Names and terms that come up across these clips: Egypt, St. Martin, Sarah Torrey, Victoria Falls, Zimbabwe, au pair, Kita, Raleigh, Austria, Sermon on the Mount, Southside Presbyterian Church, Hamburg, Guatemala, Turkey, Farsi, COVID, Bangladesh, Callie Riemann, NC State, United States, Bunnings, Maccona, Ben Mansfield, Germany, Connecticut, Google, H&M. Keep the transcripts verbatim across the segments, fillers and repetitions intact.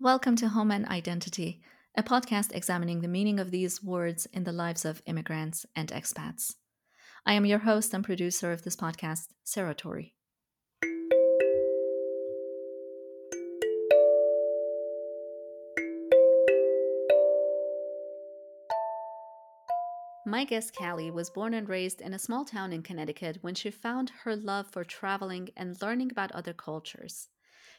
Welcome to Home and Identity, a podcast examining the meaning of these words in the lives of immigrants and expats. I am your host and producer of this podcast, Sarah Torrey. My guest Callie was born and raised in a small town in Connecticut when she found her love for traveling and learning about other cultures.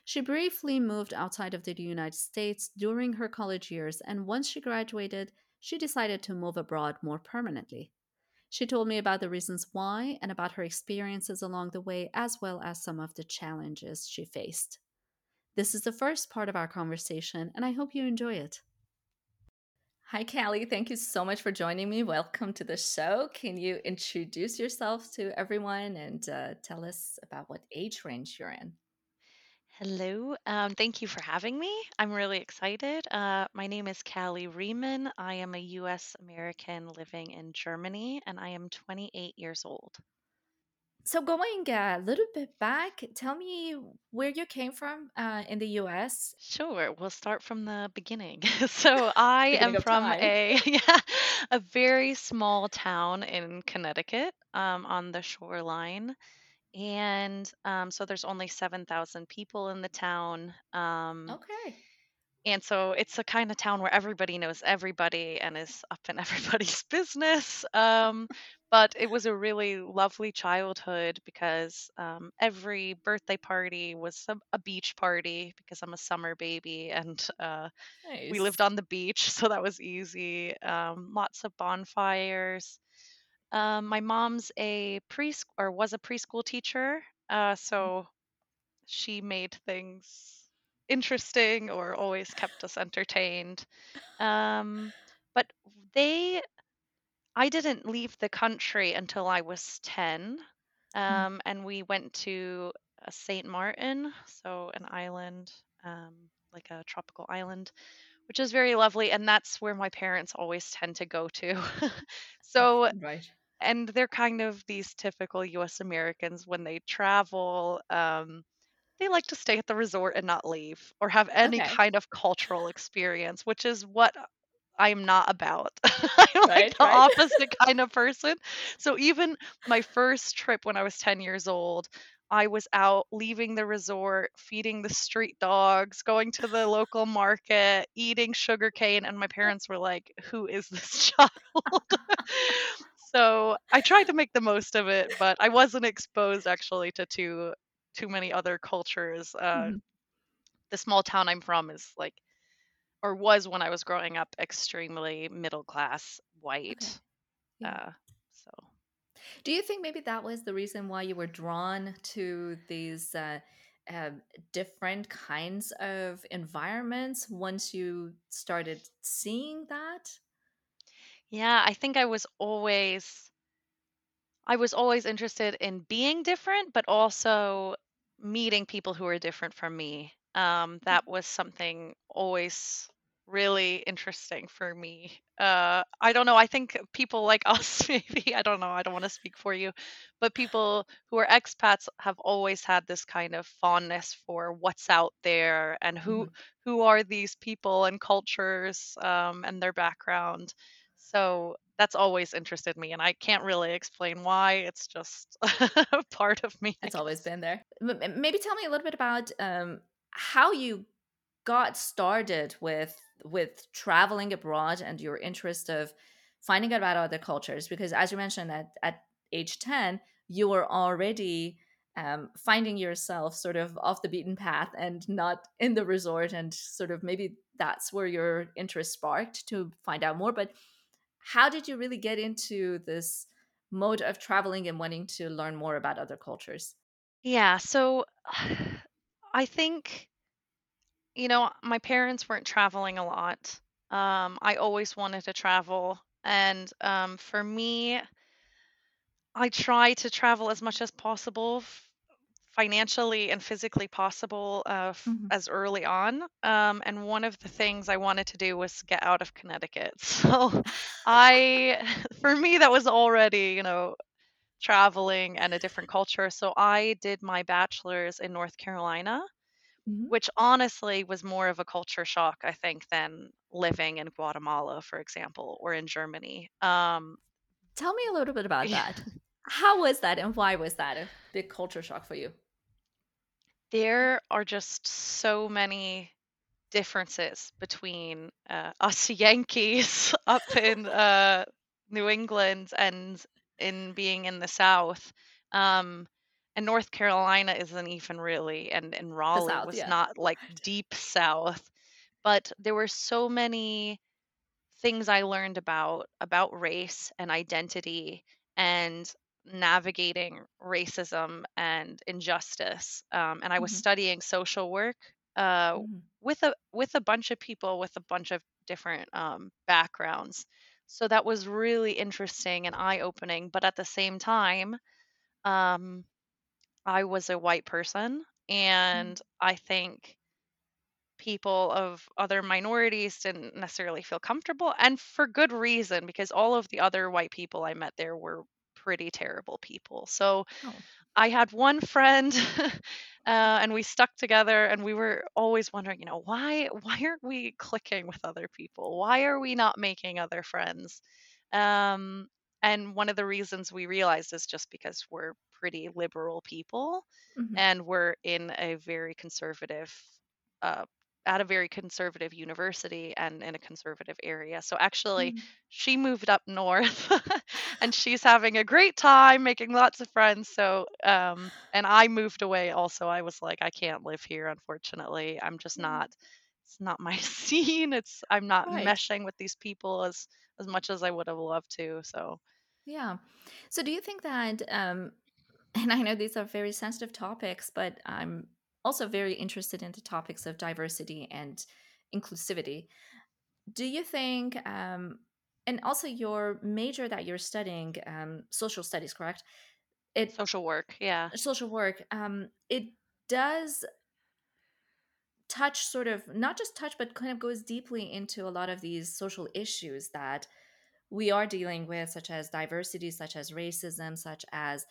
She briefly moved outside of the United States during her college years, and once she graduated, she decided to move abroad more permanently. She told me about the reasons why and about her experiences along the way, as well as some of the challenges she faced. This is the first part of our conversation, and I hope you enjoy it. Hi, Callie. Thank you so much for joining me. Welcome to the show. Can you introduce yourself to everyone and uh, tell us about what age range you're in? Hello. Um, thank you for having me. I'm really excited. Uh, my name is Callie Riemann. I am a U S American living in Germany, and I am twenty-eight years old. So going a little bit back, tell me where you came from uh, in the U S. Sure. We'll start from the beginning. So I beginning am from a yeah, a very small town in Connecticut um, on the shoreline. And um, so there's only seven thousand people in the town. Um, okay. And so it's the kind of town where everybody knows everybody and is up in everybody's business. Um, but it was a really lovely childhood because um, every birthday party was a, a beach party because I'm a summer baby and uh, nice. We lived on the beach. So that was easy. Um, lots of bonfires. Um, my mom's a preschool or was a preschool teacher, uh, so she made things interesting or always kept us entertained. Um, but they, I didn't leave the country until I was ten, um, and we went to uh, Saint Martin, so an island, um, like a tropical island, which is very lovely, and that's where my parents always tend to go to. So. Right. And they're kind of these typical U S Americans when they travel, um, they like to stay at the resort and not leave or have any okay. kind of cultural experience, which is what I'm not about. I'm right, like the right. opposite kind of person. So even my first trip when I was ten years old, I was out leaving the resort, feeding the street dogs, going to the local market, eating sugarcane. And my parents were like, who is this child? So I tried to make the most of it, but I wasn't exposed actually to too, too many other cultures. Uh, mm-hmm. The small town I'm from is like, or was when I was growing up, extremely middle class white. Okay. Yeah. Uh, so. Do you think maybe that was the reason why you were drawn to these uh, uh, different kinds of environments once you started seeing that? Yeah, I think I was always, I was always interested in being different, but also meeting people who are different from me. Um, that was something always really interesting for me. Uh, I don't know. I think people like us, maybe, I don't know. I don't want to speak for you, but people who are expats have always had this kind of fondness for what's out there and who, mm-hmm. who are these people and cultures um, and their background. So that's always interested me. And I can't really explain why. It's just a part of me. It's always been there. Maybe tell me a little bit about um, how you got started with with traveling abroad and your interest of finding out about other cultures, because as you mentioned at, at age ten you were already um, finding yourself sort of off the beaten path and not in the resort, and sort of maybe that's where your interest sparked to find out more. But how did you really get into this mode of traveling and wanting to learn more about other cultures? Yeah, so I think you know, my parents weren't traveling a lot. Um, I always wanted to travel. And um, for me, I try to travel as much as possible, f- financially and physically possible, uh, f- mm-hmm. as early on. Um, and one of the things I wanted to do was get out of Connecticut. So I, for me, that was already, you know, traveling and a different culture. So I did my bachelor's in North Carolina. Mm-hmm. Which honestly was more of a culture shock, I think, than living in Guatemala, for example, or in Germany. Um, Tell me a little bit about yeah. that. How was that and why was that a big culture shock for you? There are just so many differences between uh, us Yankees up in uh, New England and in being in the South. Um, and North Carolina isn't even really, and, and Raleigh South, was yeah. not like deep South. But there were so many things I learned about, about race and identity and navigating racism and injustice. Um, and I was mm-hmm. studying social work uh, mm-hmm. with a with a bunch of people with a bunch of different um, backgrounds. So that was really interesting and eye-opening. But at the same time, um, I was a white person, and mm-hmm. I think people of other minorities didn't necessarily feel comfortable, and for good reason, because all of the other white people I met there were pretty terrible people. So oh. I had one friend uh, and we stuck together, and we were always wondering, you know, why, why aren't we clicking with other people? Why are we not making other friends? Um, and one of the reasons we realized is just because we're pretty liberal people mm-hmm. and we're in a very conservative, uh, at a very conservative university and in a conservative area. So actually mm-hmm. she moved up north and she's having a great time making lots of friends. So, um, and I moved away also. I was like, I can't live here. Unfortunately, I'm just not, it's not my scene. It's, I'm not right. meshing with these people as, as much as I would have loved to. So, yeah. So do you think that, um, and I know these are very sensitive topics, but I'm also very interested in the topics of diversity and inclusivity. Do you think, um, and also your major that you're studying, um, social studies, correct? It, social work, yeah. Social work. Um, it does touch sort of, not just touch, but kind of goes deeply into a lot of these social issues that we are dealing with, such as diversity, such as racism, such as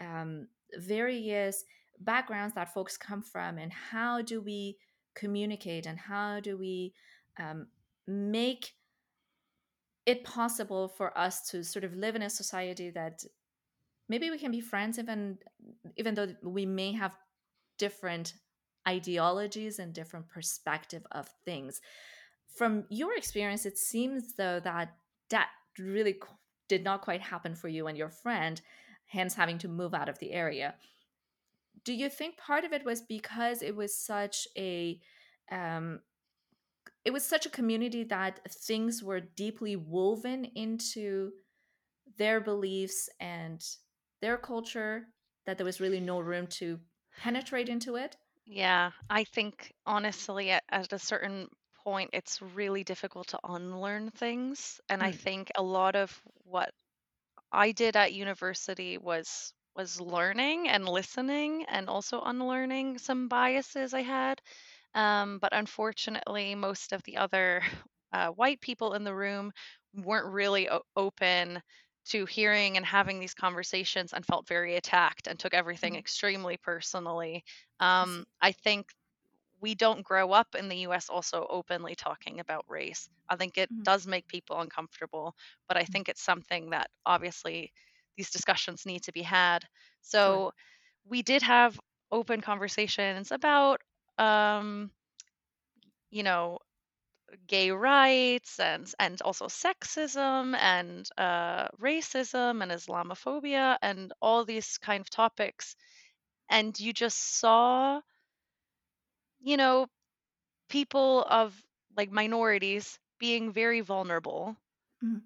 um, various backgrounds that folks come from, and how do we communicate and how do we um, make it possible for us to sort of live in a society that maybe we can be friends even even though we may have different ideologies and different perspective of things. From your experience, it seems though that that really did not quite happen for you and your friend, hence having to move out of the area. Do you think part of it was because it was such a, um, it was such a community that things were deeply woven into their beliefs and their culture, that there was really no room to penetrate into it? Yeah, I think honestly, at, at a certain point, it's really difficult to unlearn things, and mm. I think a lot of what I did at university was. was learning and listening and also unlearning some biases I had. Um, but unfortunately, most of the other uh, white people in the room weren't really o- open to hearing and having these conversations, and felt very attacked and took everything extremely personally. Um, I think we don't grow up in the U S also openly talking about race. I think it mm-hmm. does make people uncomfortable, but I think it's something that obviously these discussions need to be had. So yeah. we did have open conversations about, um, you know, gay rights and and also sexism and uh, racism and Islamophobia and all these kind of topics. And you just saw, you know, people of like minorities being very vulnerable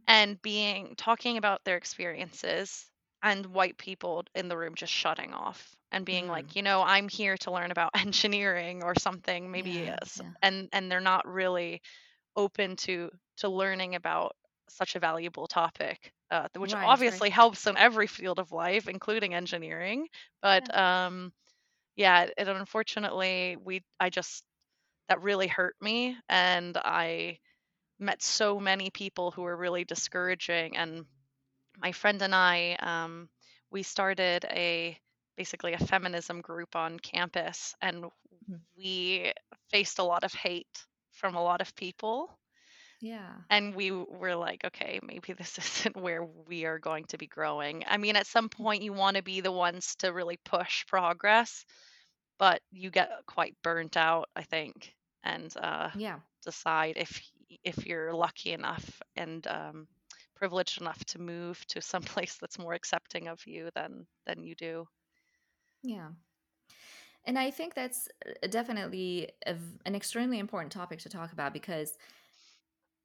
and being talking about their experiences, and white people in the room just shutting off and being mm-hmm. like, you know, I'm here to learn about engineering or something, maybe yeah, yes. yeah. And and they're not really open to to learning about such a valuable topic, uh, which right, obviously right. helps in every field of life, including engineering. But yeah. um, yeah, it unfortunately we I just that really hurt me, and I. met so many people who were really discouraging. And my friend and I, um, we started a basically a feminism group on campus, and we faced a lot of hate from a lot of people. Yeah. And we were like, okay, maybe this isn't where we are going to be growing. I mean, at some point you want to be the ones to really push progress, but you get quite burnt out, I think, and uh, yeah. decide if if you're lucky enough and um, privileged enough to move to someplace that's more accepting of you than than you do. Yeah. And I think that's definitely a, an extremely important topic to talk about, because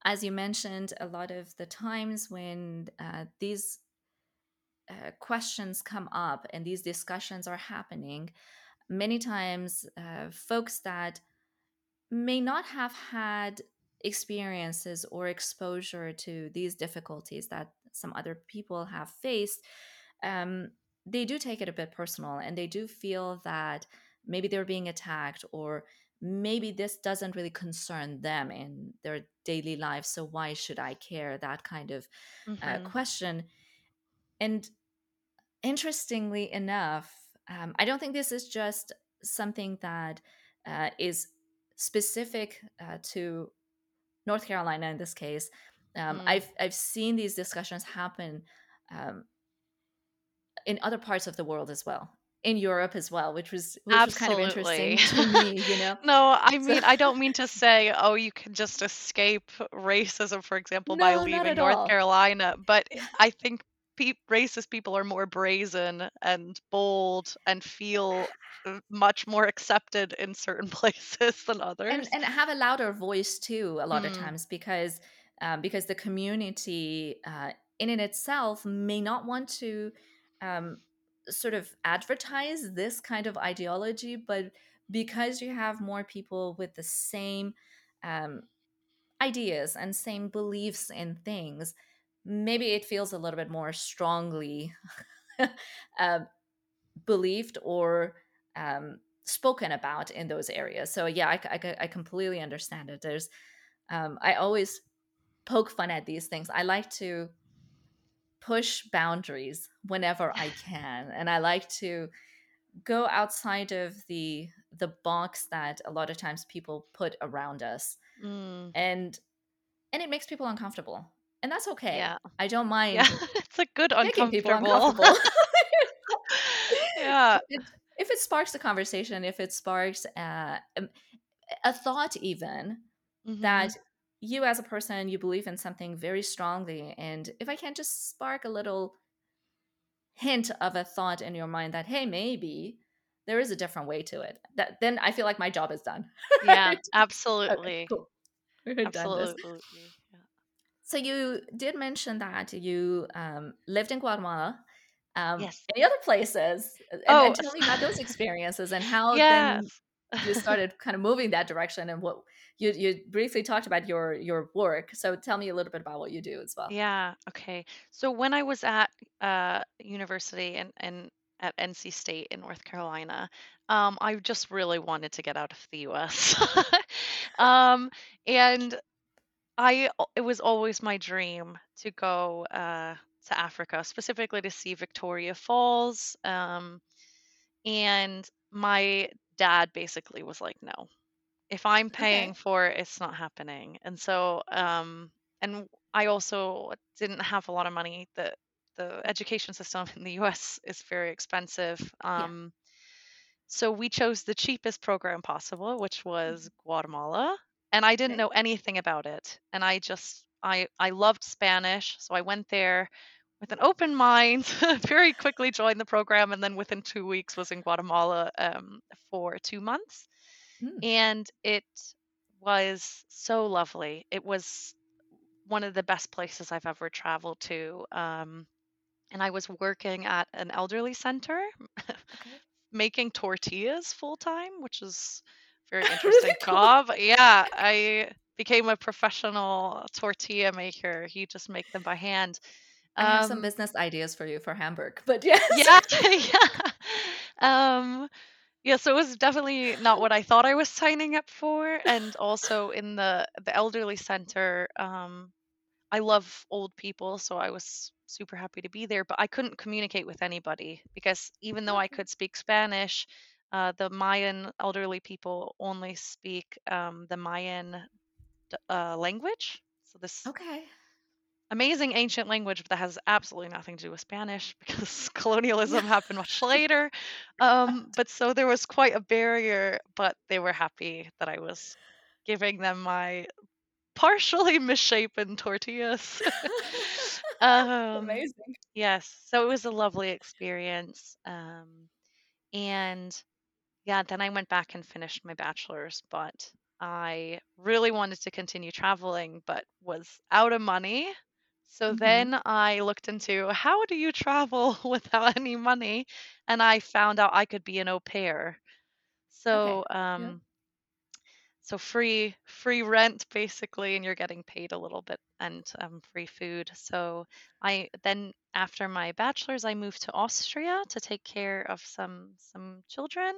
as you mentioned, a lot of the times when uh, these uh, questions come up and these discussions are happening, many times uh, folks that may not have had experiences or exposure to these difficulties that some other people have faced, um, they do take it a bit personal, and they do feel that maybe they're being attacked, or maybe this doesn't really concern them in their daily life, so why should I care? That kind of mm-hmm. uh, question. And interestingly enough, um, I don't think this is just something that uh, is specific uh, to North Carolina in this case. Um, mm. I've I've seen these discussions happen um, in other parts of the world as well. In Europe as well, which was, which was kind of interesting to me, you know? No, I mean, so. I don't mean to say, oh, you can just escape racism, for example, no, by leaving North all. Carolina. But I think pe- racist people are more brazen and bold and feel much more accepted in certain places than others. And, and have a louder voice, too, a lot mm. of times, because, um, because the community uh, in and itself may not want to... Um, sort of advertise this kind of ideology, but because you have more people with the same um, ideas and same beliefs in things, maybe it feels a little bit more strongly uh, believed or um, spoken about in those areas. So yeah, I, I, I completely understand it. There's, um, I always poke fun at these things. I like to push boundaries whenever I can. And I like to go outside of the the box that a lot of times people put around us. Mm. And and it makes people uncomfortable. And that's okay. Yeah. I don't mind. Yeah. It's a good uncomfortable. Making people uncomfortable. Yeah. It, if it sparks a conversation, if it sparks uh, a thought even mm-hmm. that you as a person, you believe in something very strongly. And if I can just spark a little hint of a thought in your mind that, hey, maybe there is a different way to it, that then I feel like my job is done. Yeah, absolutely. Okay, cool. We're absolutely. Done this. Yeah. So you did mention that you um, lived in Guatemala. Um, yes. Any other places? And, oh. and tell me about those experiences and how yeah. then... you started kind of moving that direction, and what you you briefly talked about your your work. So tell me a little bit about what you do as well. Yeah. Okay. So when I was at uh, university and and at N C State in North Carolina, um, I just really wanted to get out of the U S um, and I it was always my dream to go uh, to Africa, specifically to see Victoria Falls, um, and my dad basically was like, no, if I'm paying okay. for it, it's not happening. And so, um, and I also didn't have a lot of money. The the education system in the U S is very expensive. Um, yeah. So we chose the cheapest program possible, which was Guatemala. And I didn't okay. know anything about it. And I just, I, I loved Spanish. So I went there with an open mind, very quickly joined the program, and then within two weeks was in Guatemala um, for two months. Mm. And it was so lovely. It was one of the best places I've ever traveled to. Um, and I was working at an elderly center, okay. making tortillas full time, which is a very interesting cool. job. Yeah, I became a professional tortilla maker. You just make them by hand. I have um, some business ideas for you for Hamburg, but yes. Yeah, yeah. Um, yeah, so it was definitely not what I thought I was signing up for. And also in the, the elderly center, um, I love old people, so I was super happy to be there, but I couldn't communicate with anybody because even though I could speak Spanish, uh, the Mayan elderly people only speak um, the Mayan uh, language. So this okay. amazing ancient language that has absolutely nothing to do with Spanish because colonialism happened much later. Um, but so there was quite a barrier, but they were happy that I was giving them my partially misshapen tortillas. um, Amazing. Yes. So it was a lovely experience. Um, and yeah, then I went back and finished my bachelor's, but I really wanted to continue traveling, but was out of money. So mm-hmm. then I looked into how do you travel without any money? And I found out I could be an au pair. So, okay. um, yeah. So free free rent, basically, and you're getting paid a little bit, and um, free food. So I then, after my bachelor's, I moved to Austria to take care of some some children.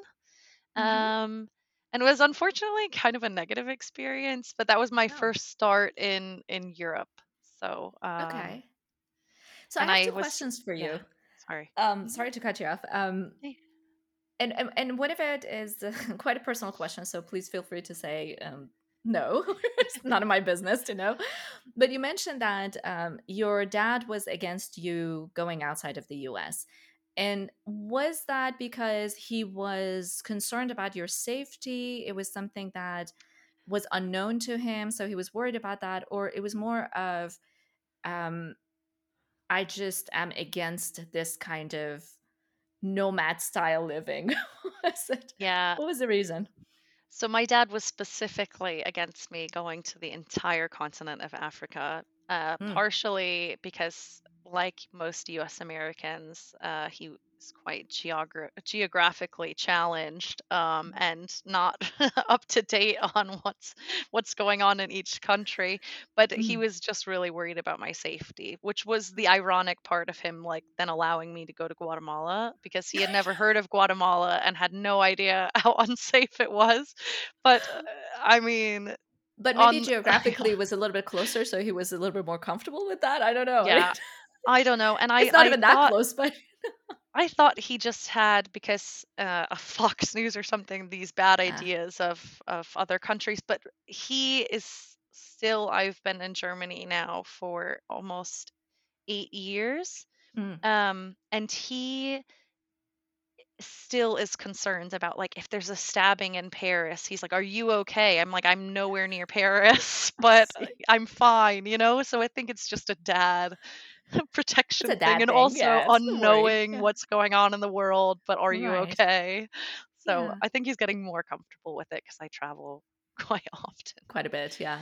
Mm-hmm. Um, and it was unfortunately kind of a negative experience, but that was my oh. first start in, in Europe. So um, Okay. So I have two I was, questions for you. Yeah, sorry. Um, sorry to cut you off. Um, hey. And, and and one of it is uh, quite a personal question, so please feel free to say um, no. It's none of my business to know. But you mentioned that um, your dad was against you going outside of the U S. And was that because he was concerned about your safety? It was something that was unknown to him, so he was worried about that? Or it was more of, um, I just am against this kind of nomad style living? Was it? Yeah. What was the reason? So my dad was specifically against me going to the entire continent of Africa, uh, mm. partially because, like most U S Americans, uh, he was quite geogra- geographically challenged um, and not up to date on what's what's going on in each country. But mm. he was just really worried about my safety, which was the ironic part of him, like, then allowing me to go to Guatemala, because he had never heard of Guatemala and had no idea how unsafe it was. But uh, I mean... But maybe on, geographically it was a little bit closer, so he was a little bit more comfortable with that. I don't know. Yeah. Right? I don't know. And I It's not I even thought, that close, but I thought he just had, because uh, a Fox News or something, these bad yeah. ideas of, of other countries. But he is still, I've been in Germany now for almost eight years. Mm. Um, and he still is concerned about, like, if there's a stabbing in Paris, he's like, are you okay? I'm like, I'm nowhere near Paris, but I'm fine, you know? So I think it's just a dad protection a dad thing, thing and also yes, on knowing yeah. what's going on in the world, but are you right. okay? So yeah. I think he's getting more comfortable with it because I travel quite often. Quite a bit, yeah.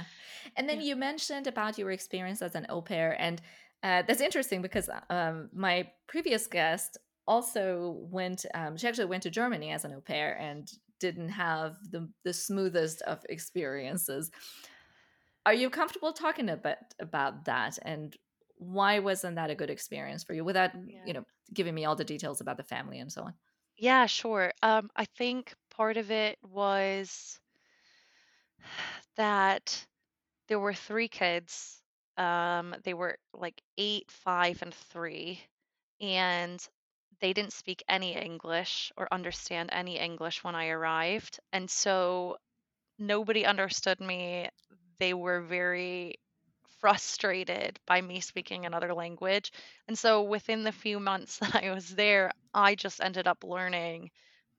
And then yeah. you mentioned about your experience as an au pair, and uh, that's interesting because um, my previous guest also went, um, she actually went to Germany as an au pair and didn't have the, the smoothest of experiences. Are you comfortable talking a bit about that? And why wasn't that a good experience for you without, yeah. you know, giving me all the details about the family and so on? Yeah, sure. Um, I think part of it was that there were three kids. Um, they were like eight, five, and three. And they didn't speak any English or understand any English when I arrived. And so nobody understood me. They were very frustrated by me speaking another language. And so within the few months that I was there, I just ended up learning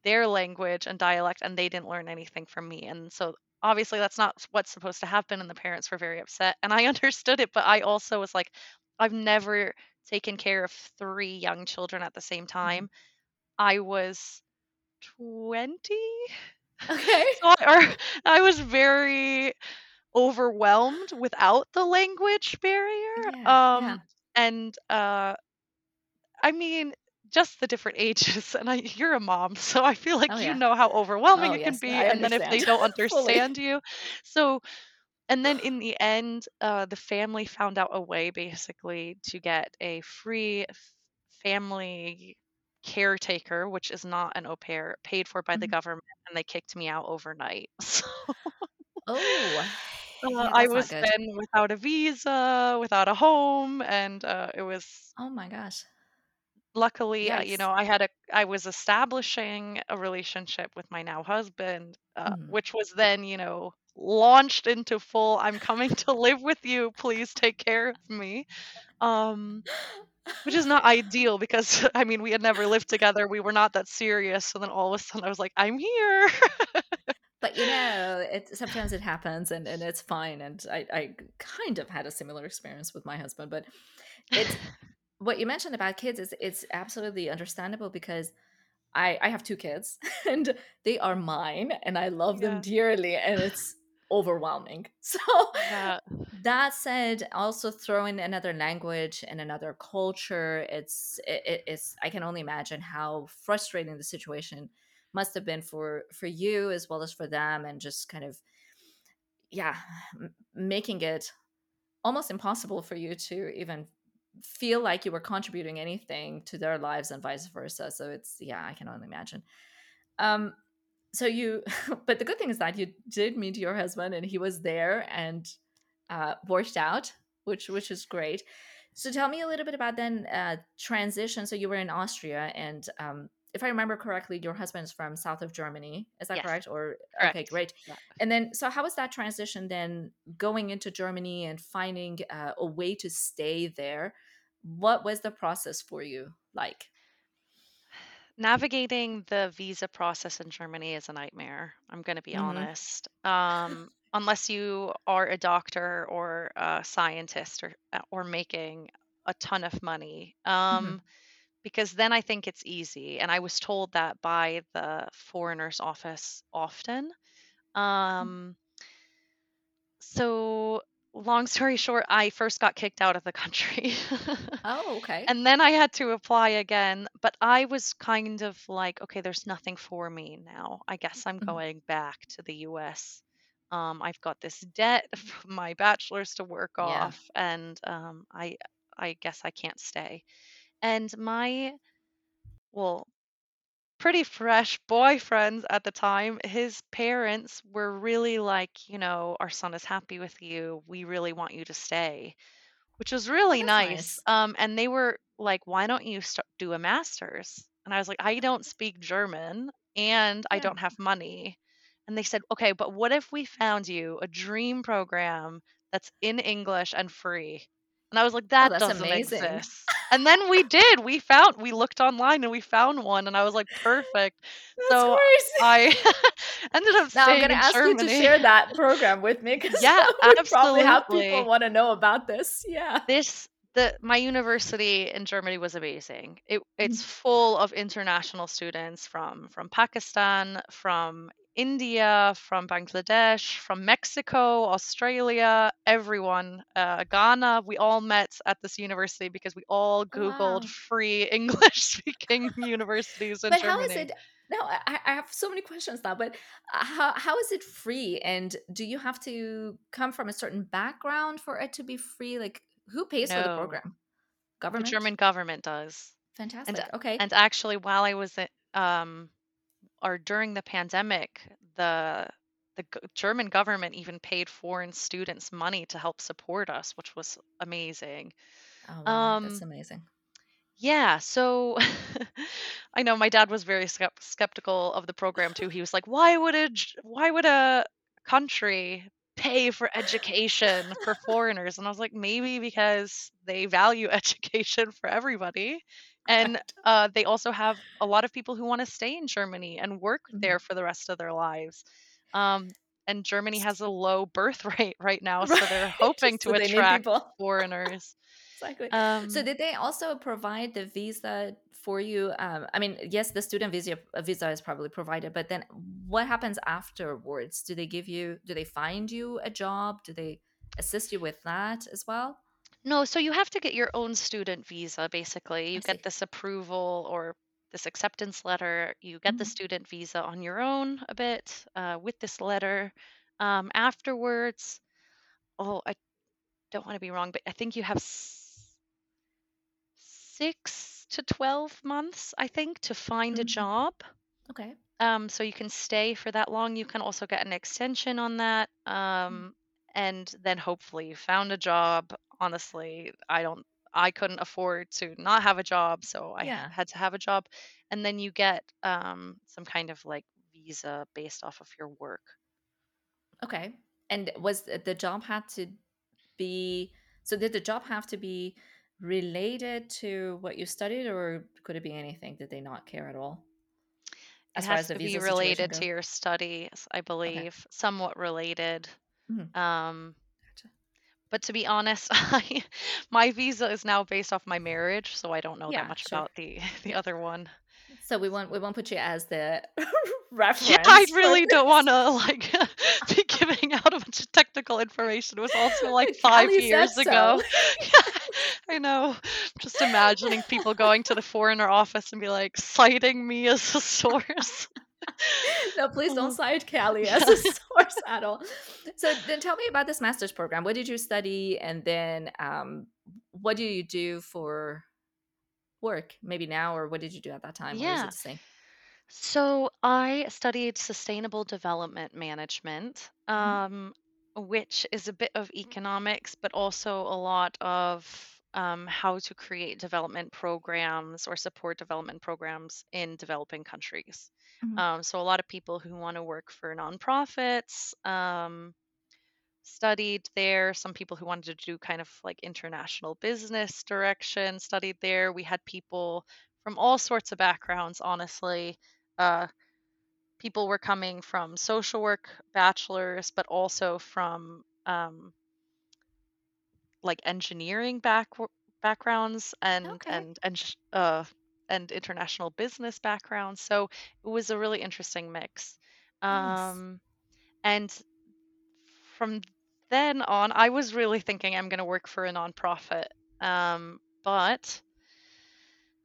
their language and dialect, and they didn't learn anything from me. And so obviously that's not what's supposed to happen. And the parents were very upset. And I understood it, but I also was like, I've never taken care of three young children at the same time. I was twenty. Okay. So I, I was very overwhelmed without the language barrier. Yeah, um, yeah. And uh, I mean, just the different ages. And I, you're a mom, so I feel like oh, you yeah. know how overwhelming oh, it yes, can be. Yeah, and understand. Then if they don't understand you. So... And then in the end, uh, the family found out a way, basically, to get a free family caretaker, which is not an au pair, paid for by mm-hmm. the government, and they kicked me out overnight. So, oh, Uh, Yeah, I that's was not good. then without a visa, without a home, and uh, it was Oh my gosh. luckily, uh, you Yikes. know, I had a, I was establishing a relationship with my now husband, uh, Mhm. which was then, you know, launched into full, I'm coming to live with you. Please take care of me. Um, Which is not ideal because, I mean, we had never lived together. We were not that serious. So then all of a sudden I was like, I'm here. But you know, it sometimes it happens, and, and it's fine. And I, I kind of had a similar experience with my husband, but it's what you mentioned about kids is it's absolutely understandable because I, I have two kids and they are mine and I love them Yeah. dearly and it's overwhelming. So Yeah. that said, also throw in another language and another culture. It's it, it- it's I can only imagine how frustrating the situation must have been for for you as well as for them, and just kind of yeah, m- making it almost impossible for you to even feel like you were contributing anything to their lives and vice versa. So it's yeah, I can only imagine. Um, so you, but the good thing is that you did meet your husband and he was there and uh, worked out, which which is great. So tell me a little bit about then uh, transition. So you were in Austria, and um, if I remember correctly, your husband is from south of Germany. Is that Yes. correct? Or okay, Correct. great. Yeah. And then, so how was that transition then going into Germany and finding uh, a way to stay there? What was the process for you like? Navigating the visa process in Germany is a nightmare. I'm going to be hmm honest. Um, unless you are a doctor or a scientist or or making a ton of money, um, hmm because then I think it's easy. And I was told that by the foreigners office often. Um, so long story short, I first got kicked out of the country. Oh, okay. And then I had to apply again, but I was kind of like, okay, there's nothing for me now. I guess I'm Mhm. going back to the U S. Um, I've got this debt from my bachelor's to work Yeah. off, and um, I, I guess I can't stay. And my, well, pretty fresh boyfriends at the time, his parents were really like, you know, our son is happy with you. We really want you to stay, which was Oh, really that's nice. nice. Um, and they were like, why don't you st- do a master's? And I was like, I don't speak German and I Yeah. don't have money. And they said, okay, but what if we found you a dream program that's in English and free? And I was like, Oh, that that's doesn't amazing. exist. And then we did. We found, we looked online and we found one. And I was like, perfect. That's So crazy. I ended up Now I'm staying gonna in ask you to Germany. share that program with me because Yeah, we probably have people absolutely. want to know about this. Yeah. this the my university in Germany was amazing. It it's Mhm. full of international students from from Pakistan, from India, from Bangladesh, from Mexico, Australia, everyone, uh, Ghana. We all met at this university because we all Oh, Googled wow. free English speaking universities in But how is Germany. it? No, I, I I have so many questions now. But uh, how how is it free? And do you have to come from a certain background for it to be free? Like, who pays for the No, program? the Government. German government does. And Fantastic. Okay. and actually, while I was at, um, or during the pandemic, the the g- German government even paid foreign students money to help support us, which was amazing. Oh wow, that's Um, amazing. yeah, so I know my dad was very skep- skeptical of the program too. He was like, "Why would a J- why would a country pay for education for foreigners?" And I was like, "Maybe because they value education for everybody, and Right. uh, they also have a lot of people who want to stay in Germany and work there Mhm. for the rest of their lives." Um, and Germany has a low birth rate right now, so they're Right. hoping So to they need attract people. foreigners. Exactly. So Um, did they also provide the visa for you? Um, I mean, yes, the student visa uh, visa is probably provided, but then what happens afterwards? Do they give you? Do they find you a job? Do they assist you with that as well? No, so you have to get your own student visa, basically. I You get see. this approval or this acceptance letter. You get the Mhm. student visa on your own a bit uh, with this letter. Um, afterwards, oh, I don't want to be wrong, but I think you have s- six to twelve months, I think, to find a Mhm. job. Okay. Um, so you can stay for that long. You can also get an extension on that. Um, and then hopefully found a job. Honestly, I don't, I couldn't afford to not have a job, so I Yeah. had to have a job. And then you get um, some kind of like visa based off of your work. Okay. And was the job had to be, so did the job have to be related to what you studied, or could it be anything? Did they not care at all? As it far has as the to be visa related situation to your studies, I goes? Okay. believe, somewhat related. Mhm. Um, Gotcha. But to be honest, I, my visa is now based off my marriage, so I don't know that Yeah, much sure. about the the other one. So we won't we won't put you as the Yeah, I reference for really don't want this. to like be giving out a bunch of technical information. It was also like five Callie said years so. ago. I know. Just imagining people going to the foreigner office and be like citing me as a source. No, please don't Oh, cite Callie as a yeah. source at all. So then tell me about this master's program. What did you study? And then um, what do you do for work maybe now, or what did you do at that time, or is it Yeah. the same? So I studied sustainable development management, Mhm. um, which is a bit of economics, but also a lot of um, how to create development programs or support development programs in developing countries. Mhm. Um, so a lot of people who want to work for nonprofits um, studied there. Some people who wanted to do kind of like international business direction studied there. We had people from all sorts of backgrounds, honestly. Uh, People were coming from social work bachelors, but also from um, like engineering back backgrounds and Okay. and and sh- uh, and international business backgrounds. So it was a really interesting mix. Nice. Um, and from then on, I was really thinking I'm going to work for a nonprofit, um, but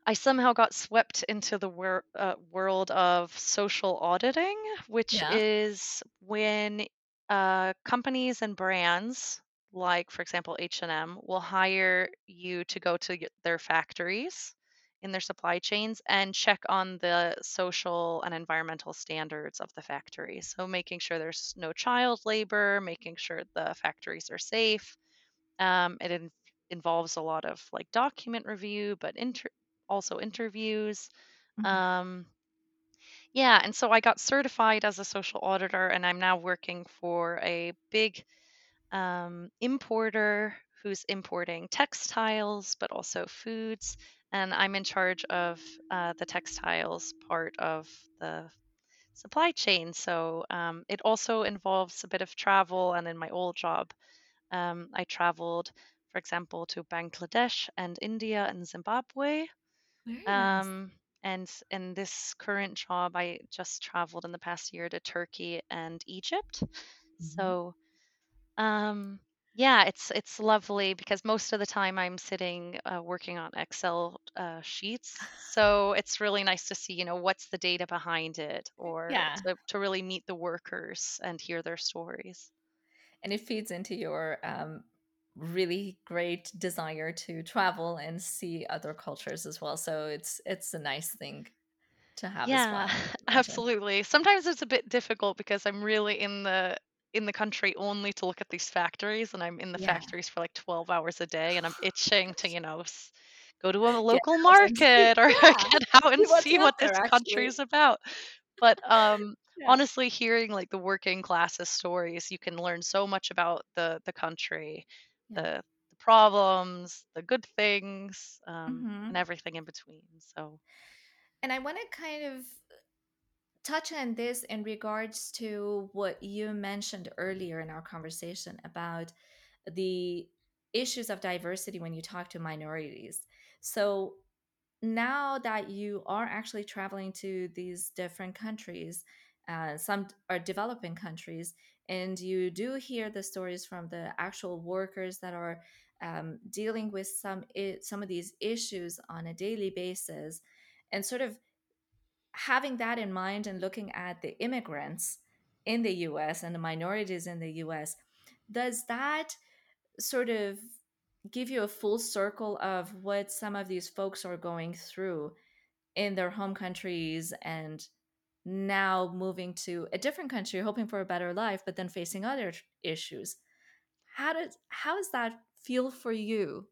I somehow got swept into the wor- uh, world of social auditing, which Yeah. is when uh, companies and brands, like for example H and M, will hire you to go to y- their factories in their supply chains and check on the social and environmental standards of the factory. So making sure there's no child labor, making sure the factories are safe. Um, it in- involves a lot of like document review, but inter- also interviews. Mhm. Um, yeah, and so I got certified as a social auditor, and I'm now working for a big um, importer who's importing textiles, but also foods. And I'm in charge of uh, the textiles part of the supply chain. So um, it also involves a bit of travel. And in my old job, um, I traveled, for example, to Bangladesh and India and Zimbabwe. Very nice. Um, and in this current job, I just traveled in the past year to Turkey and Egypt. Mhm. So um, yeah, it's it's lovely because most of the time I'm sitting uh, working on Excel uh, sheets. So it's really nice to see, you know, what's the data behind it, or Yeah. to, to really meet the workers and hear their stories. And it feeds into your um, really great desire to travel and see other cultures as well. So it's it's a nice thing to have as Yeah, well, I would imagine. absolutely. Sometimes it's a bit difficult because I'm really in the in the country only to look at these factories, and I'm in the Yeah. factories for like twelve hours a day, and I'm itching to, you know, s- go to a Get local out and see. market or Yeah. get out and See what's see out what there this country actually. is about. But um Yeah. honestly, hearing like the working classes stories, you can learn so much about the the country, Yeah. the the problems, the good things, um, hmm and everything in between. So And I want to kind of touch on this in regards to what you mentioned earlier in our conversation about the issues of diversity when you talk to minorities. So now that you are actually traveling to these different countries, uh, some are developing countries, and you do hear the stories from the actual workers that are um, dealing with some I- some of these issues on a daily basis, and sort of having that in mind and looking at the immigrants in the U S and the minorities in the U S, does that sort of give you a full circle of what some of these folks are going through in their home countries and now moving to a different country, hoping for a better life, but then facing other issues? How does how does that feel for you?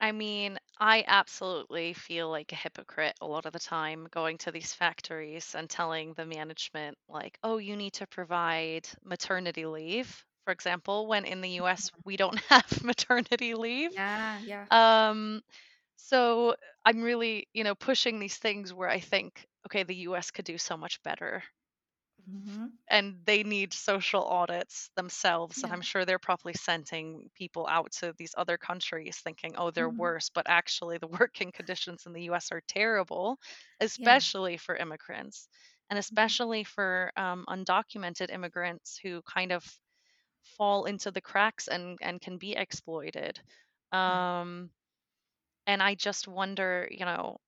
I mean, I absolutely feel like a hypocrite a lot of the time going to these factories and telling the management, like, oh, you need to provide maternity leave, for example, when in the U S we don't have maternity leave. Yeah, yeah. Um, so I'm really, you know, pushing these things where I think, okay, the U S could do so much better. Mm-hmm. And they need social audits themselves. Yeah. And I'm sure they're probably sending people out to these other countries thinking, oh, they're mm-hmm. worse. But actually, the working conditions in the U S are terrible, especially yeah. for immigrants, and especially for um, undocumented immigrants who kind of fall into the cracks and, and can be exploited. Um, and I just wonder, you know,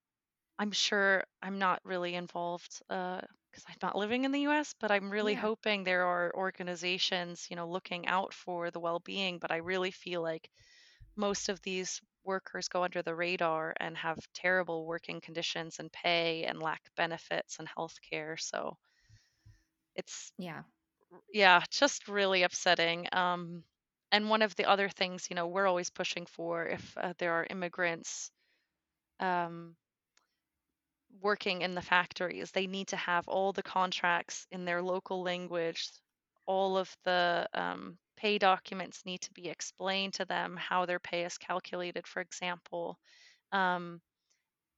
I'm sure I'm not really involved uh, because I'm not living in the U S, but I'm really yeah. hoping there are organizations, you know, looking out for the well-being. But I really feel like most of these workers go under the radar and have terrible working conditions and pay and lack benefits and healthcare. So it's yeah, yeah, just really upsetting. Um, and one of the other things, you know, we're always pushing for if uh, there are immigrants. Um, working in the factories, they need to have all the contracts in their local language. All of the um, pay documents need to be explained to them, how their pay is calculated, for example. Um,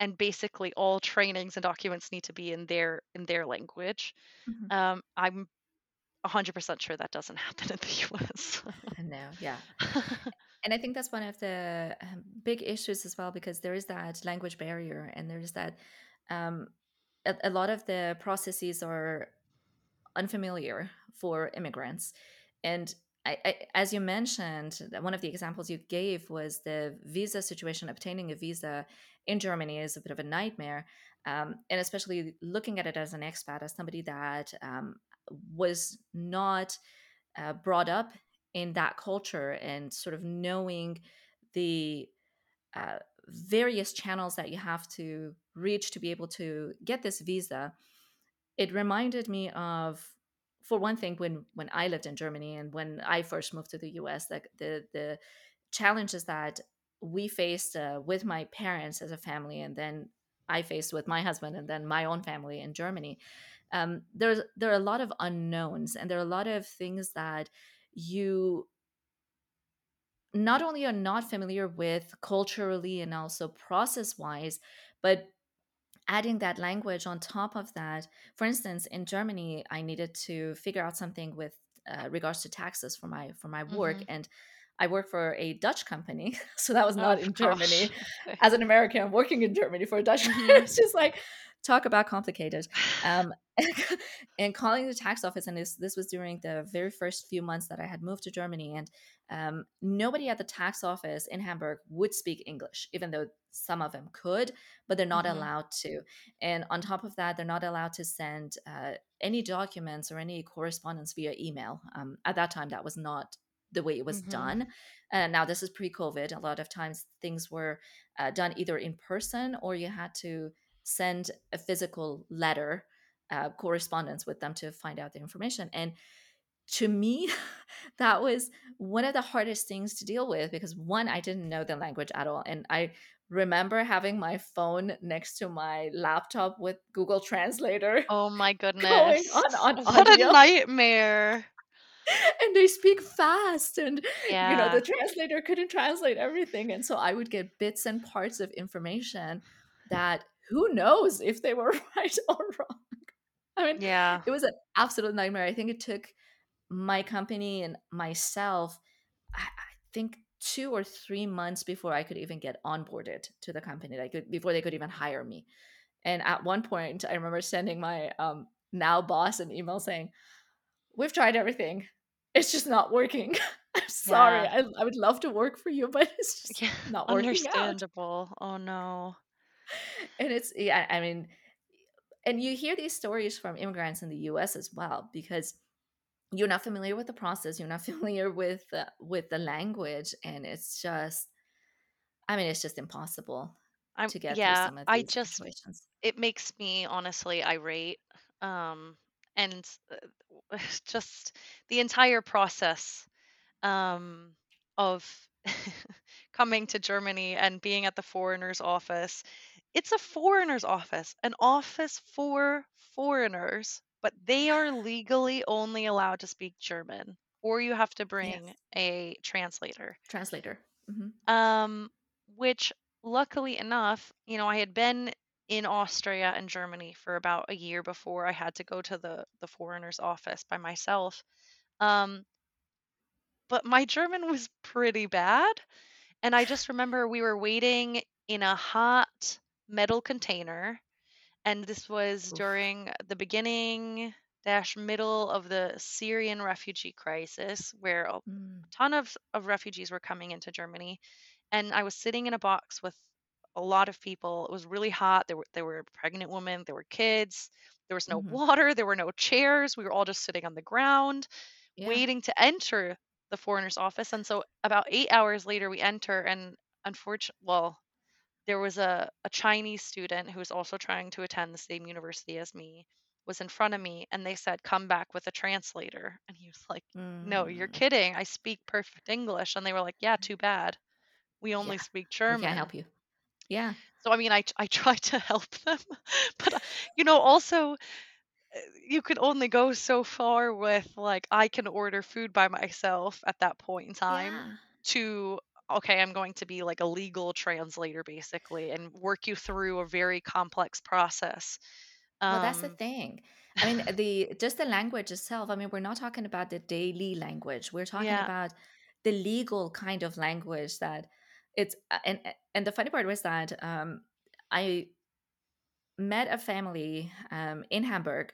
and basically all trainings and documents need to be in their in their language. Mm-hmm. Um, I'm one hundred percent sure that doesn't happen in the U S. No, yeah. And I think that's one of the um, big issues as well, because there is that language barrier and there is that Um, a, a lot of the processes are unfamiliar for immigrants. And I, I, as you mentioned, one of the examples you gave was the visa situation. Obtaining a visa in Germany is a bit of a nightmare. Um, and especially looking at it as an expat, as somebody that um, was not uh, brought up in that culture and sort of knowing the uh, various channels that you have to reach to be able to get this visa. It reminded me of, for one thing, when when I lived in Germany and when I first moved to the U S, like the the challenges that we faced uh, with my parents as a family, and then I faced with my husband, and then my own family in Germany. Um, there's there are a lot of unknowns, and there are a lot of things that you not only are not familiar with culturally and also process-wise, but adding that language on top of that. For instance, in Germany, I needed to figure out something with uh, regards to taxes for my for my work, mm-hmm. and I work for a Dutch company, so that was not oh, in Germany. Gosh. As an American, I'm working in Germany for a Dutch company. Mm-hmm. It's just like, talk about complicated. Um, and calling the tax office, and this this was during the very first few months that I had moved to Germany, and um, nobody at the tax office in Hamburg would speak English, even though some of them could, but they're not mm-hmm. allowed to. And on top of that, they're not allowed to send uh, any documents or any correspondence via email. Um, at that time, that was not the way it was mm-hmm. done. Uh, now, this is pre-COVID. A lot of times things were uh, done either in person, or you had to send a physical letter uh, correspondence with them to find out the information. And to me, that was one of the hardest things to deal with, because one, I didn't know the language at all. And I remember having my phone next to my laptop with Google Translator. Oh my goodness. Going on, on what audio. A nightmare. And they speak fast, and yeah. you know, the translator couldn't translate everything. And so I would get bits and parts of information that who knows if they were right or wrong. I mean, yeah. it was an absolute nightmare. I think it took my company and myself, I, I think two or three months before I could even get onboarded to the company, like before they could even hire me. And at one point, I remember sending my um, now boss an email saying, we've tried everything. It's just not working. I'm sorry. Yeah. I, I would love to work for you, but it's just yeah, not working understandable. Out. Oh, no. And it's, yeah, I mean, and you hear these stories from immigrants in the U S as well, because you're not familiar with the process. You're not familiar with, uh, with the language. And it's just, I mean, it's just impossible I'm, to get yeah, through some of these I just, situations. It makes me honestly irate. Um, and just the entire process um, of coming to Germany and being at the foreigner's office. It's a foreigner's office, an office for foreigners, but they are legally only allowed to speak German, or you have to bring yes. a translator. Translator. Mm-hmm. Um, which luckily enough, you know, I had been in Austria and Germany for about a year before I had to go to the, the foreigner's office by myself. Um, but my German was pretty bad. And I just remember we were waiting in a hot metal container. And this was during the beginning dash middle of the Syrian refugee crisis, where a mm. ton of, of refugees were coming into Germany. And I was sitting in a box with a lot of people. It was really hot. There were, there were pregnant women. There were kids. There was no mm-hmm. water. There were no chairs. We were all just sitting on the ground yeah. waiting to enter the foreigner's office. And so about eight hours later, we enter. And unfortunately, well, there was a, a Chinese student who was also trying to attend the same university as me, was in front of me. And they said, come back with a translator. And he was like, mm. no, you're kidding. I speak perfect English. And they were like, yeah, too bad. We only yeah. speak German. We can't help you. Yeah. So, I mean, I, I tried to help them, but, you know, also you could only go so far with like, I can order food by myself at that point in time yeah. to, okay, I'm going to be like a legal translator basically and work you through a very complex process. Well, that's the thing. I mean, the, just the language itself. I mean, we're not talking about the daily language. We're talking yeah. about the legal kind of language that it's, and, and the funny part was that um, I met a family um, in Hamburg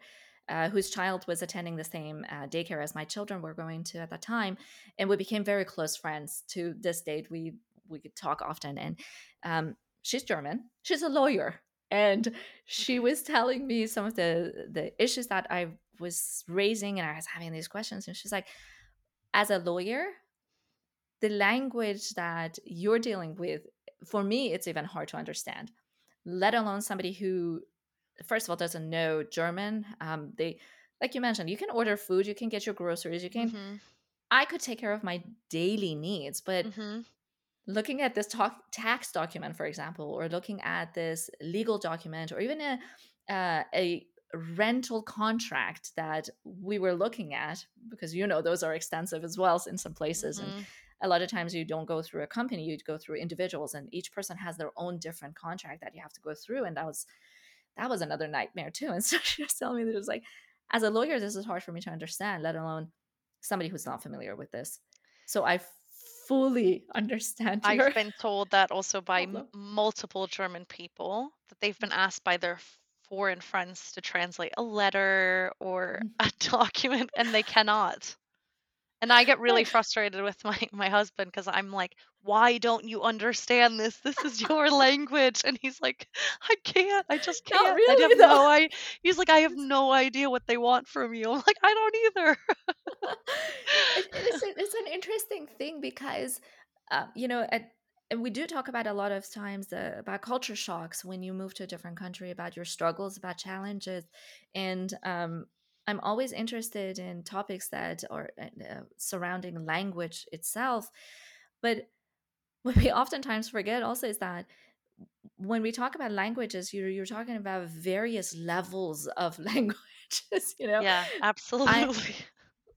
uh, whose child was attending the same uh, daycare as my children were going to at that time. And we became very close friends to this date. We, we could talk often. And um, she's German. She's a lawyer. And she was telling me some of the, the issues that I was raising. And I was having these questions. And she's like, as a lawyer, the language that you're dealing with, for me, it's even hard to understand, let alone somebody who, first of all, doesn't know German. Um, they, like you mentioned, you can order food, you can get your groceries, you can, mm-hmm. I could take care of my daily needs, but mm-hmm. looking at this talk, tax document, for example, or looking at this legal document, or even a, uh, a rental contract that we were looking at, because, you know, those are extensive as well in some places. Mm-hmm. And a lot of times you don't go through a company, you go through individuals, and each person has their own different contract that you have to go through. And that was, that was another nightmare too. And so she was telling me that it was like, as a lawyer, this is hard for me to understand, let alone somebody who's not familiar with this. So I fully understand. Your- I've been told that also by m- multiple German people, that they've been asked by their foreign friends to translate a letter or a document, and they cannot. And I get really frustrated with my, my husband because I'm like, why don't you understand this? This is your language. And he's like, I can't. I just can't. Not really, I have no, I, he's like, I have no idea what they want from you. I'm like, I don't either. it, it's, a, it's an interesting thing because, uh, you know, at, and we do talk about a lot of times the, about culture shocks when you move to a different country, about your struggles, about challenges. And, um, I'm always interested in topics that are uh, surrounding language itself. But what we oftentimes forget also is that when we talk about languages, you're, you're talking about various levels of languages, you know? Yeah, absolutely. I,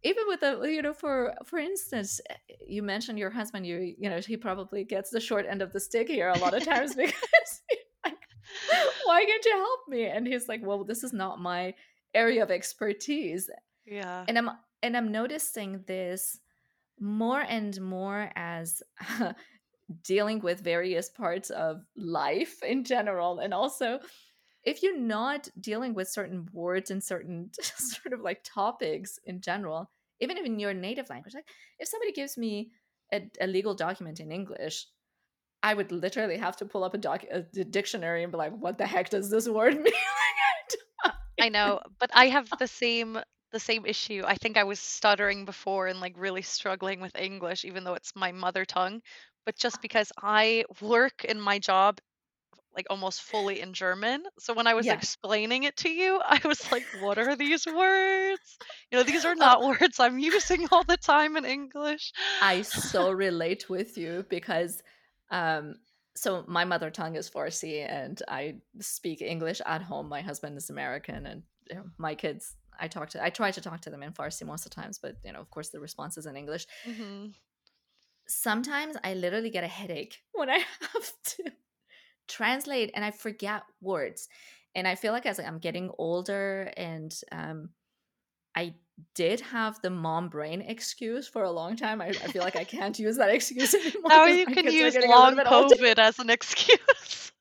even with the, you know, for, for instance, you mentioned your husband, you, you know, he probably gets the short end of the stick here a lot of times because like, why can't you help me? And he's like, well, this is not my area of expertise. Yeah. And I'm and I'm noticing this more and more as uh, dealing with various parts of life in general. And also if you're not dealing with certain words and certain sort of like topics in general, even in your native language, like if somebody gives me a, a legal document in English, I would literally have to pull up a, doc, a dictionary and be like, what the heck does this word mean? I know, but I have the same the same issue. I think I was stuttering before and like really struggling with English, even though it's my mother tongue. But just because I work in my job like almost fully in German. So when I was yeah. explaining it to you, I was like, what are these words? You know, these are not oh. words I'm using all the time in English. I so relate with you because um, so my mother tongue is Farsi and I speak English at home. My husband is American and you know, my kids, I talk to, I try to talk to them in Farsi most of the times, but you know, of course the response is in English. Mm-hmm. Sometimes I literally get a headache when I have to translate and I forget words. And I feel like as I'm getting older and um, I did have the mom brain excuse for a long time. I, I feel like I can't use that excuse anymore. Now you can use long COVID as an excuse.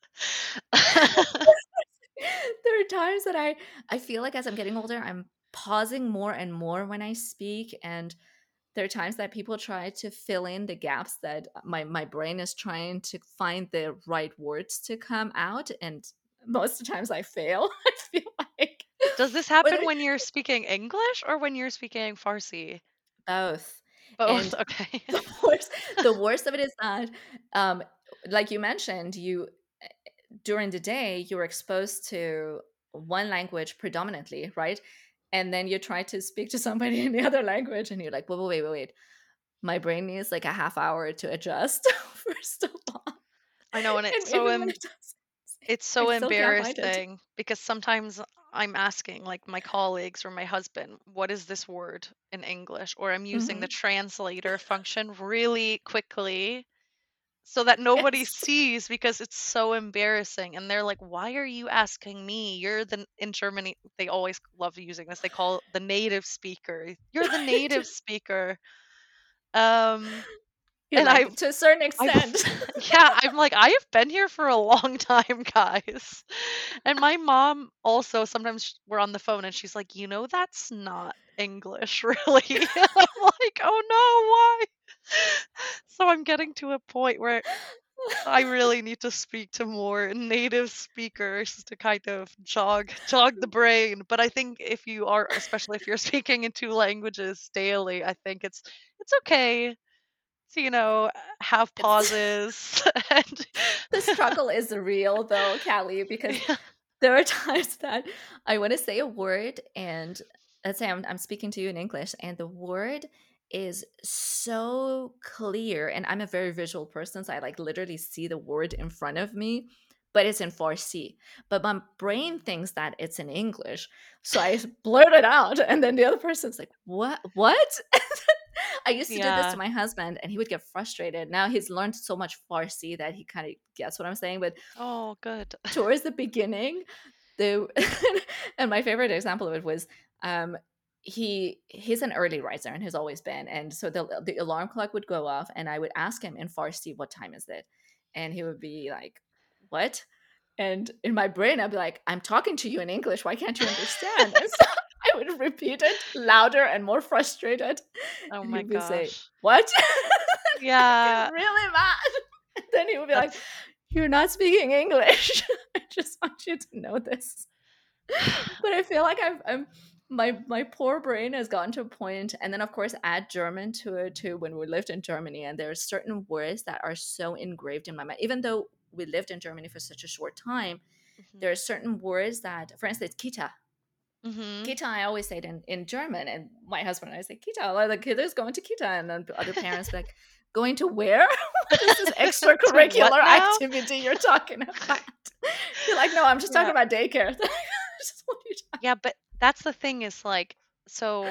There are times that I, I feel like as I'm getting older, I'm pausing more and more when I speak. And there are times that people try to fill in the gaps that my, my brain is trying to find the right words to come out. And most of the times I fail. I feel like. Does this happen when, when you're speaking English or when you're speaking Farsi? Both. Both, and okay. the, worst, the worst of it is that, um, like you mentioned, you during the day, you're exposed to one language predominantly, right? And then you try to speak to somebody in the other language and you're like, wait, wait, wait, wait. My brain needs like a half hour to adjust, first of all. I know, and it's and so em- it it's so I'm embarrassing because sometimes I'm asking like my colleagues or my husband, what is this word in English? Or I'm using mm-hmm. the translator function really quickly so that nobody yes. sees because it's so embarrassing. And they're like, why are you asking me? You're the, in Germany, they always love using this. They call it the native speaker. You're the native speaker. Um, You're and like, I, to a certain extent. I, yeah, I'm like, I have been here for a long time, guys. And my mom also, sometimes we're on the phone and she's like, you know, that's not English, really. And I'm like, oh no, why? So I'm getting to a point where I really need to speak to more native speakers to kind of jog jog the brain. But I think if you are, especially if you're speaking in two languages daily, I think it's it's okay to, you know, have pauses. And the struggle is real though, Callie, because yeah. there are times that I want to say a word and let's say I'm I'm speaking to you in English and the word is so clear, and I'm a very visual person, so I like literally see the word in front of me, but it's in Farsi, but my brain thinks that it's in English, so I blurt it out and then the other person's like, what what I used to yeah. do this to my husband and he would get frustrated. Now he's learned so much Farsi that he kind of gets what I'm saying, but oh good towards the beginning the and my favorite example of it was um He he's an early riser and has always been. And so the the alarm clock would go off and I would ask him in Farsi, what time is it? And he would be like, what? And in my brain, I'd be like, I'm talking to you in English. Why can't you understand? And so I would repeat it louder and more frustrated. Oh my gosh. Say, what? Yeah. Really mad. And then he would be That's... like, you're not speaking English. I just want you to know this. But I feel like I've, I'm... My my poor brain has gotten to a point, and then of course add German to it too when we lived in Germany, and there are certain words that are so engraved in my mind. Even though we lived in Germany for such a short time, mm-hmm. there are certain words that, for instance, Kita. Mm-hmm. Kita, I always say it in, in German, and my husband and I say Kita. Like, the is going to Kita, and then other parents like, going to where? This is extracurricular activity you're talking about. You're like, no, I'm just talking yeah. about daycare. Just what you're talking yeah, but. That's the thing is like, so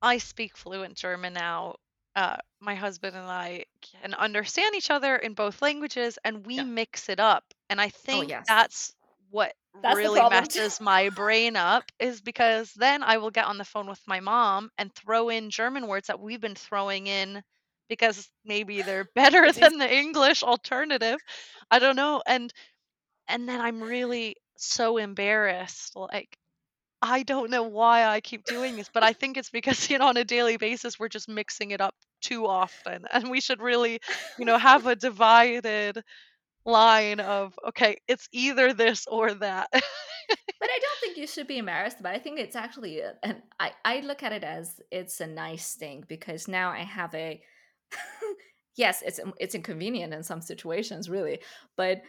I speak fluent German now. Uh, my husband and I can understand each other in both languages and we yeah. mix it up. And I think oh, yes. that's what that's really messes my brain up is because then I will get on the phone with my mom and throw in German words that we've been throwing in because maybe they're better than the English alternative. I don't know. And, and then I'm really so embarrassed, like, I don't know why I keep doing this, but I think it's because, you know, on a daily basis, we're just mixing it up too often. And we should really, you know, have a divided line of, okay, it's either this or that. But I don't think you should be embarrassed about it. I think it's actually, and I, I look at it as it's a nice thing because now I have a, yes, it's it's inconvenient in some situations, really, but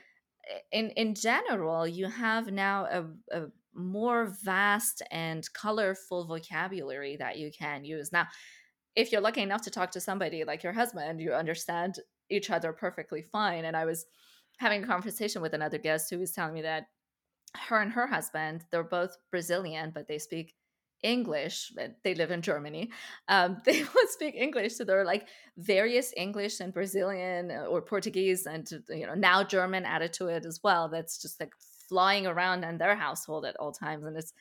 in in general, you have now a, a more vast and colorful vocabulary that you can use. Now, if you're lucky enough to talk to somebody like your husband, you understand each other perfectly fine. And I was having a conversation with another guest who was telling me that her and her husband, they're both Brazilian, but they speak English. They live in Germany. Um, they would speak English. So there are like various English and Brazilian or Portuguese and, you know, now German added to it as well. That's just like flying around in their household at all times. And it's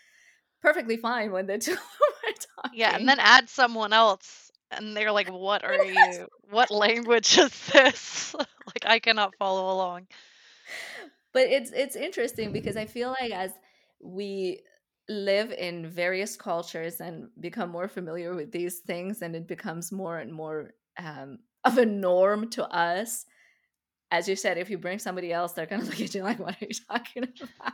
perfectly fine when the two are talking. Yeah. And then add someone else. And they're like, what are you? What language is this? Like, I cannot follow along. But it's it's interesting because I feel like as we live in various cultures and become more familiar with these things, and it becomes more and more um, of a norm to us. As you said, if you bring somebody else, they're going to look at you like, what are you talking about?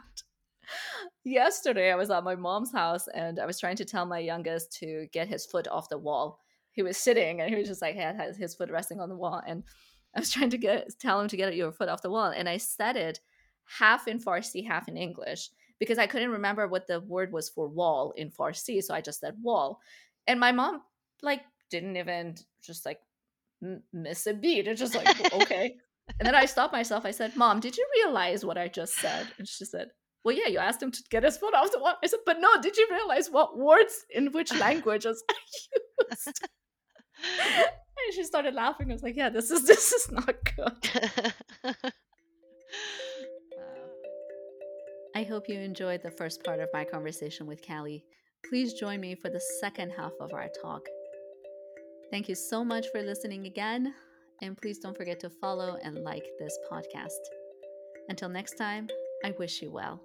Yesterday, I was at my mom's house and I was trying to tell my youngest to get his foot off the wall. He was sitting and he was just like, had his foot resting on the wall. And I was trying to get tell him to get your foot off the wall. And I said it half in Farsi, half in English, because I couldn't remember what the word was for wall in Farsi. So I just said wall. And my mom, like, didn't even just like m- miss a beat. It's just like, okay. And then I stopped myself. I said, Mom, did you realize what I just said? And she said, well, yeah, you asked him to get his foot off the wall. I said, but no, did you realize what words in which languages I used? And she started laughing. I was like, yeah, this is this is not good. I hope you enjoyed the first part of my conversation with Callie. Please join me for the second half of our talk. Thank you so much for listening again, and please don't forget to follow and like this podcast. Until next time, I wish you well.